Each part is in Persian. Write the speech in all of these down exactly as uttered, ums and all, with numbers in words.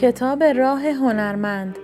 کتاب راه هنرمند،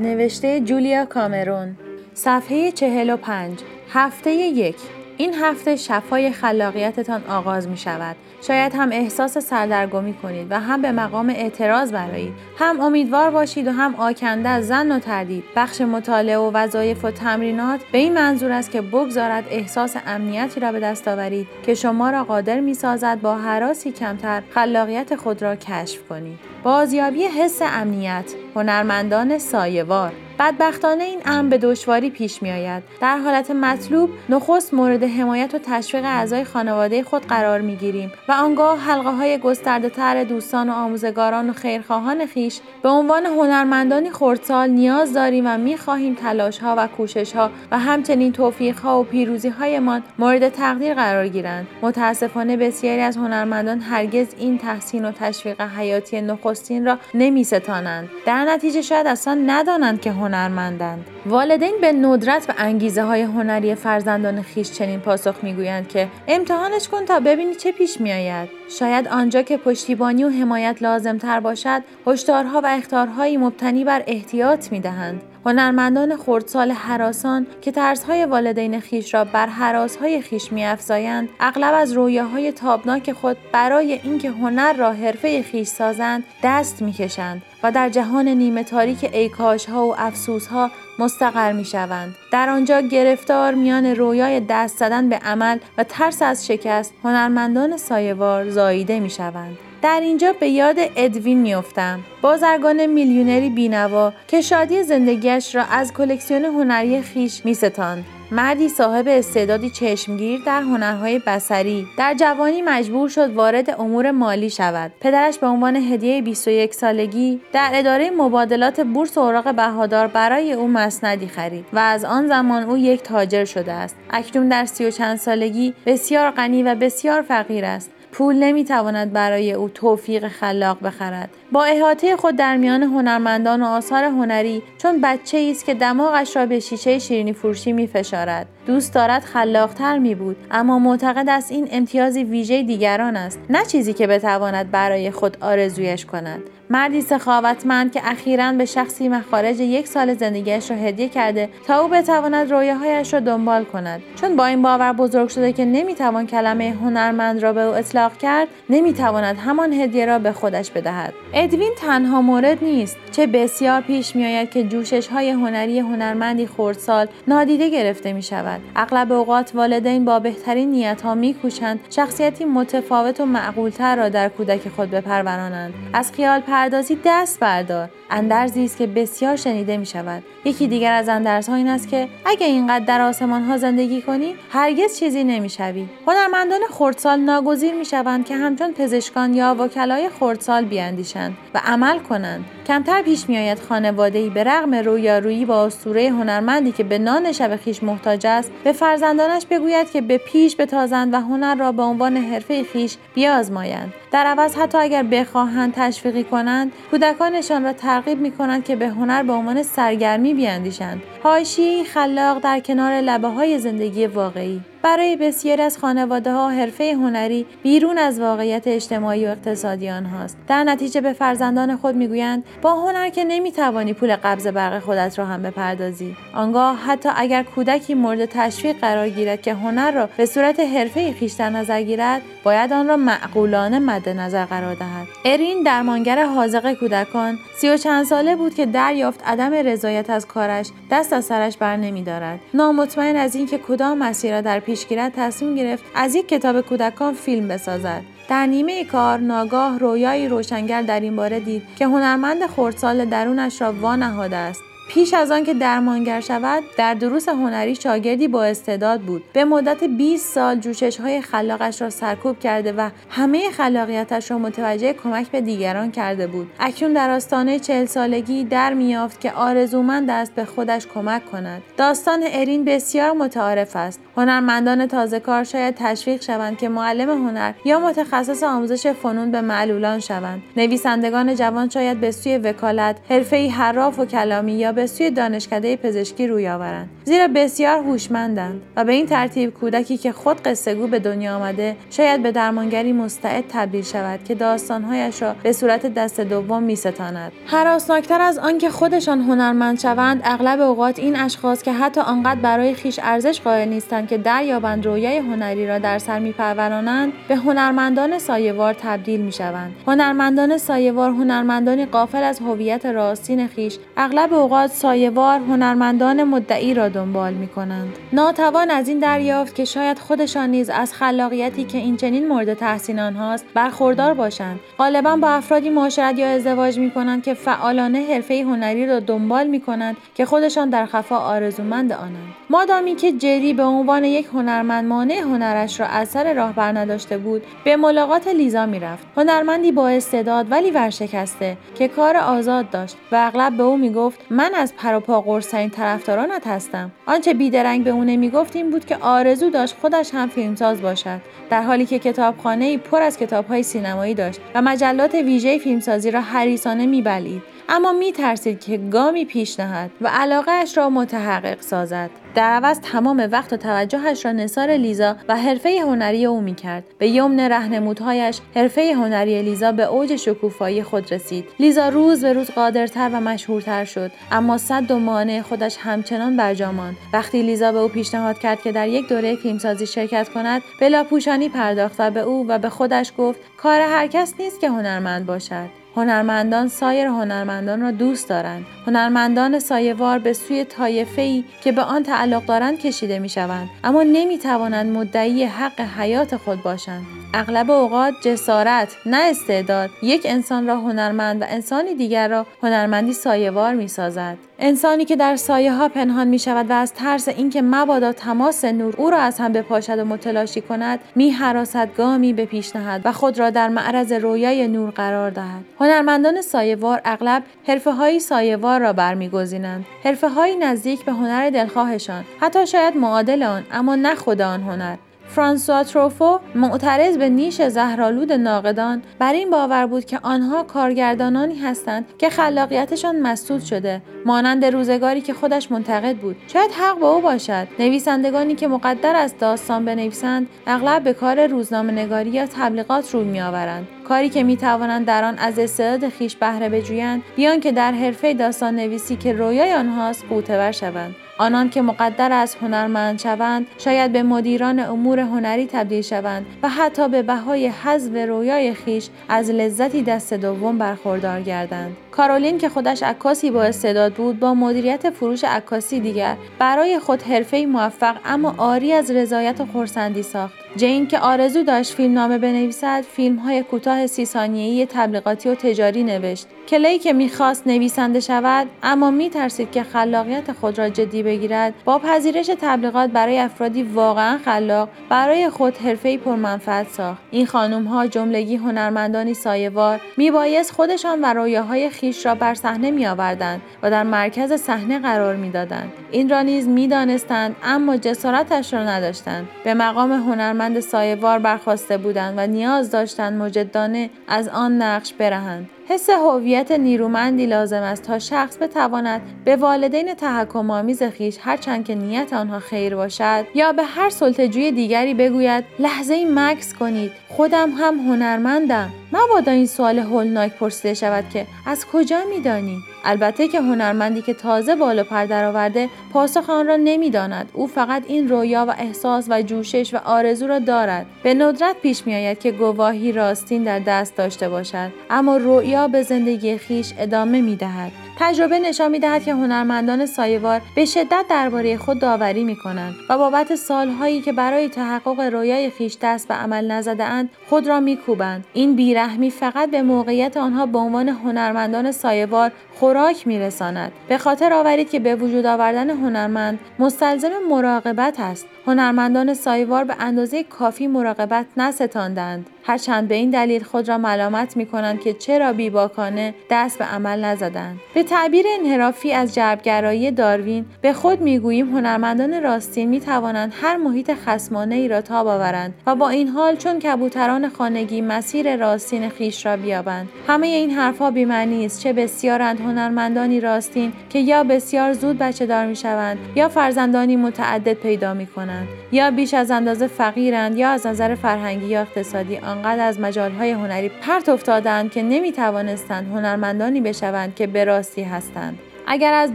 نوشته جولیا کامرون، صفحه چهل و پنج، هفته یک. این هفته شفای خلاقیتتان آغاز می شود. شاید هم احساس سردرگمی کنید و هم به مقام اعتراض برایید. هم امیدوار باشید و هم آکنده از ظن و تردید. بخش مطالعه و وظایف و تمرینات به این منظور است که بگذارد احساس امنیتی را به دست آورید که شما را قادر می سازد با هراسی کمتر خلاقیت خود را کشف کنید. بازیابی حس امنیت، هنرمندان سایه‌وار. بدبختانه این امر به دشواری پیش می آید. در حالت مطلوب نخست مورد حمایت و تشویق اعضای خانواده خود قرار می گیریم و آنگاه حلقه های گسترده تر دوستان و آموزگاران و خیرخواهان خیش به عنوان هنرمندانی خردسال نیاز داریم و می خواهیم تلاش ها و کوشش ها و همچنین توفیق ها و پیروزی های ما مورد تقدیر قرار گیرند. متاسفانه بسیاری از هنرمندان هرگز این تحسین و تشویق حیاتی نخستین را نمی ستانند. در نتیجه شاید اصلا ندانند که هنرمندند. والدین به ندرت به انگیزه های هنری فرزندان خیش چنین پاسخ میگویند که امتحانش کن تا ببینی چه پیش میآید. شاید آنجا که پشتیبانی و حمایت لازم تر باشد، هشدارها و اخطارهایی مبتنی بر احتیاط میدهند. هنرمندان خردسال هراسان که ترس‌های والدین خیش را بر هراس‌های خیش می‌افزایند، اغلب از رویاهای تابناک خود برای اینکه هنر را حرفه خیش سازند دست می‌کشند و در جهان نیمه تاریک ایکاش‌ها و افسوس‌ها مستقر می‌شوند. در آنجا گرفتار میان رویای دست زدن به عمل و ترس از شکست، هنرمندان سایه‌وار زاییده می‌شوند. در اینجا به یاد ادوین میافتم، بازرگان میلیونری بینوا که شادی زندگیش را از کلکسیون هنری خیش میستاند. مردی صاحب استعدادی چشمگیر در هنرهای بصری، در جوانی مجبور شد وارد امور مالی شود. پدرش به عنوان هدیه بیست و یک سالگی در اداره مبادلات بورس اوراق بهادار برای او مسندی خرید و از آن زمان او یک تاجر شده است. اکنون در سی و چند سالگی بسیار غنی و بسیار فقیر است. پول نمیتواند برای او توفیق خلاق بخرد. با احاطه خود در میان هنرمندان و آثار هنری، چون بچه‌ای است که دماغش را به شیشه شیرینی فروشی میفشارد. دوست دارد خلاق‌تر میبود، اما معتقد است این امتیازی ویژه دیگران است، نه چیزی که بتواند برای خود آرزویش کند. مردی سخاوتمند که اخیراً به شخصی مخارج یک سال زندگیش را هدیه کرده تا او بتواند رویاهایش را دنبال کند. چون با این باور بزرگ شده که نمیتوان کلمه هنرمند را به او اطلاق کرد، نمیتواند همان هدیه را به خودش بدهد. ادوین تنها مورد نیست. چه بسیار پیش میآید که جوشش‌های هنری هنرمندی خردسال نادیده گرفته میشود. اغلب اوقات والدین با بهترین نیت‌ها می‌کوشند شخصیتی متفاوت و معقول‌تر را در کودک خود بپرورانند. از خیال پردازی دست بردار، اندرزی است که بسیار شنیده می شود. یکی دیگر از اندرزها این است که اگه اینقدر در آسمان ها زندگی کنی، هرگز چیزی نمی شوی. هنرمندان خردسال ناگزیر می شوند که همچون پزشکان یا وکلای خردسال بیاندیشند و عمل کنند. کمتر پیش می آید خانواده‌ای به رغم رویارویی با اسطوره هنرمندی که به نان شب خیش محتاج است، به فرزندانش بگوید که به پیش بتازند و هنر را به عنوان حرفه خیش بیازمایند. در عوض حتی اگر بخواهند تشویقی کنند، کودکانشان را ترغیب می‌کنند که به هنر به عنوان سرگرمی بیاندیشند. حاشیه‌ای خلاق در کنار لبه‌های زندگی واقعی. برای بسیاری از خانواده‌ها حرفه هنری بیرون از واقعیت اجتماعی و اقتصادی آنهاست. در نتیجه به فرزندان خود میگویند با هنر که نمیتوانی پول قبض برق خودت را هم بپردازی. آنگاه حتی اگر کودکی مورد تشویق قرار گیرد که هنر را به صورت حرفه خویش در نظر گیرد، باید آن را معقولانه مد نظر قرار دهد. ارین، درمانگر حاذق کودکان، سی و چند ساله بود که دریافت عدم رضایت از کارش دست از سرش بر نمی‌دارد. نامطمئن از اینکه کدام مسیر را در پیشگیرد، تصمیم گرفت از یک کتاب کودکان فیلم بسازد. در نیمه کار ناگاه رویای روشنگر در این باره دید که هنرمند خردسال درونش را وانهاده است. پیش از آن که درمانگر شود، در دروس هنری شاگردی با استعداد بود. به مدت بیست سال جوشش‌های خلاقش را سرکوب کرده و همه خلاقیتش را متوجه کمک به دیگران کرده بود. اکنون در آستانه چهل سالگی در می‌یافت که آرزومند است به خودش کمک کند. داستان ارین بسیار متعارف است. هنرمندان تازه کار شاید تشویق شوند که معلم هنر یا متخصص آموزش فنون به معلولان شوند. نویسندگان جوان شاید به سوی وکالت، حرفه‌ای حراف و کلامی یا به سوی دانشکده پزشکی روی آورند، زیرا بسیار هوشمندند و به این ترتیب کودکی که خود قصه گو به دنیا آمده شاید به درمانگری مستعد تبدیل شود که داستان‌هایش را به صورت دست دوم می‌ستاند. هراسناکتر از آنکه خودشان هنرمند شوند، اغلب اوقات این اشخاص که حتی آنقدر برای خویش ارزش قائل نیستند که دریابند رویای هنری را در سر می‌پرورانند، به هنرمندان سایه‌وار تبدیل می‌شوند. هنرمندان سایه‌وار، هنرمندان غافل از هویت راستین خویش، اغلب اوقات سایه‌وار هنرمندان مدعی را دنبال می‌کنند. ناتوان از این دریافت که شاید خودشان نیز از خلاقیتی که این چنین مورد تحسین آنهاست برخوردار باشند، غالبا با افرادی معاشرت یا ازدواج می‌کنند که فعالانه حرفه هنری را دنبال می‌کنند که خودشان در خفا آرزومند آنند. مادامی که جری به عنوان یک هنرمند مانع هنرش را از سر راه بر نداشته بود، به ملاقات لیزا می‌رفت، هنرمندی با استعداد ولی ورشکسته که کار آزاد داشت و اغلب به او می‌گفت من از پر و پا قرص‌ترین طرفدارانت هستم. آنچه بیدرنگ به او نمی‌گفت این بود که آرزو داشت خودش هم فیلمساز باشد، در حالی که کتابخانه‌ای پر از کتاب‌های سینمایی داشت و مجلات ویژه فیلمسازی را حریصانه می‌بلعید، اما می‌ترسید که گامی پیش نهد و علاقه‌اش را متحقق سازد. در عوض تمام وقت و توجهش را نثار لیزا و حرفه هنری او می‌کرد. به یمن رهنمودهایش، حرفه هنری لیزا به اوج شکوفایی خود رسید. لیزا روز به روز قادرتر و مشهورتر شد، اما صد و مانع خودش همچنان برجا ماند. وقتی لیزا به او پیشنهاد کرد که در یک دوره فیلمسازی شرکت کند، بلاپوشانی پرداخت و به او و به خودش گفت کار هر کس نیست که هنرمند باشد. هنرمندان سایر هنرمندان را دوست دارند. هنرمندان سایه‌وار به سوی طایفه‌ای که به آن تعلق دارند کشیده می‌شوند، اما نمی‌توانند مدعی حق حیات خود باشند. اغلب اوقات جسارت، نه استعداد، یک انسان را هنرمند و انسانی دیگر را هنرمندی سایه‌وار می‌سازد. انسانی که در سایه‌ها پنهان می‌شود و از ترس اینکه مبادا تماس نور او را از هم بپاشد و متلاشی کند، می‌هراسد گامی به پیش نهد و خود را در معرض رویای نور قرار دهد. هنرمندان سایه‌وار اغلب حرفه‌های سایه‌وار را برمی‌گزینند، حرفه‌های نزدیک به هنر دلخواهشان، حتی شاید معادل آن، اما نه خود آن هنر. فرانسوا تروفو، معترض به نیش زهرآلود ناقدان، بر این باور بود که آنها کارگردانانی هستند که خلاقیتشان مسدود شده، مانند روزگاری که خودش منتقد بود. شاید حق با او باشد. نویسندگانی که مقدر است داستان بنویسند، اغلب به کار روزنامه‌نگاری یا تبلیغات روی می‌آورند، کاری که می‌توانند در آن از استعداد خویش بهره بجویند، بیان که در حرفه داستان نویسی که رویای آنهاست غوطه‌ور شوند. آنان که مقدر از هنرمند شوند، شاید به مدیران امور هنری تبدیل شوند و حتی به بهای حذف رویای خویش از لذتی دست دوم برخوردار گردند. کارولین که خودش عکاسی با استعداد بود، با مدیریت فروش عکاسی دیگر برای خود حرفه‌ای موفق اما عاری از رضایت و خرسندی ساخت. جین که آرزو داشت فیلمنامه بنویسد، فیلم‌های کوتاه سی ثانیه‌ای تبلیغاتی و تجاری نوشت. کلی که می‌خواست نویسنده شود، اما می‌ترسید که خلاقیت خود را جدی بگیرد، با پذیرش تبلیغات برای افرادی واقعا خلاق، برای خود حرفه‌ای پرمنفعت ساخت. این خانم‌ها، جملگی هنرمندانی سایه‌وار، میبایست خودشان و رویاهای خویش را بر صحنه می‌آوردند و در مرکز صحنه قرار می‌دادند. این را نیز می‌دانستند، اما جسارتش را نداشتند. به مقام هنرمند سایه‌وار برخواسته بودند و نیاز داشتند مجدانه از آن نقش برهند. حس هویت نیرومندی لازم است تا شخص بتواند به والدین تحکم‌آمیز خویش، هرچند که نیت آنها خیر باشد، یا به هر سلطه‌جوی دیگری بگوید لحظه‌ای مکث کنید، خودم هم هنرمندم. مبادا این سوال هولناک پرسیده شود که از کجا می‌دانی؟ البته که هنرمندی که تازه بالا پر درآورده پاسخ آن را نمی‌داند. او فقط این رویا و احساس و جوشش و آرزو را دارد. به ندرت پیش می‌آید که گواهی راستین در دست داشته باشد، اما رویا به زندگی خویش ادامه می‌دهد. تجربه نشان می‌دهد که هنرمندان سایه‌وار به شدت درباره خود داوری می‌کنند و بابت سال‌هایی که برای تحقق رویای خویش دست به عمل نزده‌اند خود را می‌کوبند. این بی‌رحمی فقط به موقعیت آنها به عنوان هنرمندان سایه‌وار خوراک می‌رساند. به خاطر آورید که به وجود آوردن هنرمند مستلزم مراقبت است. هنرمندان سایه‌وار به اندازه کافی مراقبت نستاندند. هرچند به این دلیل خود را ملامت می‌کنند که چرا بیباکانه دست به عمل نزدند. به تعبیر انحرافی از جبرگرایی داروین به خود می‌گوییم هنرمندان راستین می‌توانند هر محیط خصمانه‌ای را تاب آورند و با این حال چون کبوتران خانگی مسیر راستین خیش را بیابند. همه این حرف‌ها بی‌معنی است. چه بسیارند هنرمندانی راستین که یا بسیار زود بچه‌دار می‌شوند یا فرزندانی متعدد پیدا می‌کنند، یا بیش از اندازه فقیرند، یا از نظر فرهنگی یا اقتصادی آنقدر از مجالهای هنری پرت افتادند که نمی‌توانستند هنرمندانی بشوند که به راستی هستند. اگر از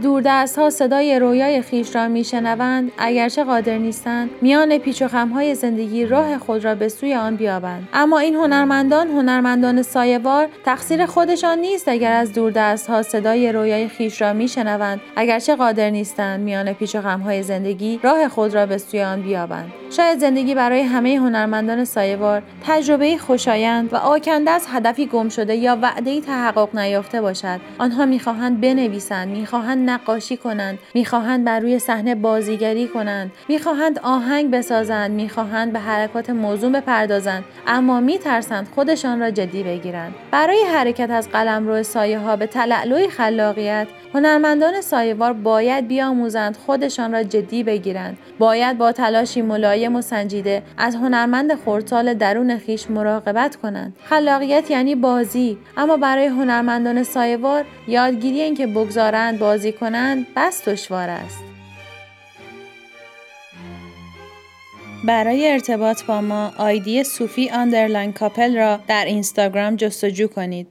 دوردست‌ها صدای رویای خیش را میشنوند، اگرچه قادر نیستند میان پیچ و خم‌های زندگی راه خود را به سوی آن بیابند، اما این هنرمندان هنرمندان سایه‌وار تقصیر خودشان نیست. اگر از دوردست‌ها صدای رویای خیش را میشنوند، اگرچه قادر نیستند میان پیچ و خم‌های زندگی راه خود را به سوی آن بیابند. شاید زندگی برای همه هنرمندان سایه‌وار تجربه خوشایند و آکنده از هدفی گم شده یا وعده‌ای تحقق نیافته باشد. آنها می‌خواهند بنویسند، میخواهند نقاشی کنند، میخواهند بر روی صحنه بازیگری کنند، میخواهند آهنگ بسازند، میخواهند به حرکات موزون بپردازند، اما میترسند خودشان را جدی بگیرند. برای حرکت از قلمرو سایه‌ها به تلألؤ خلاقیت، هنرمندان سایه‌وار باید بیاموزند خودشان را جدی بگیرند. باید با تلاشی ملایم و سنجیده از هنرمند خردسال درون خویش مراقبت کنند. خلاقیت یعنی بازی، اما برای هنرمندان سایه‌وار یادگیری اینکه بگذارند بازی کنند بس دشوار است. برای ارتباط با ما آیدی صوفی آندرلانگ کاپل را در اینستاگرام جستجو کنید.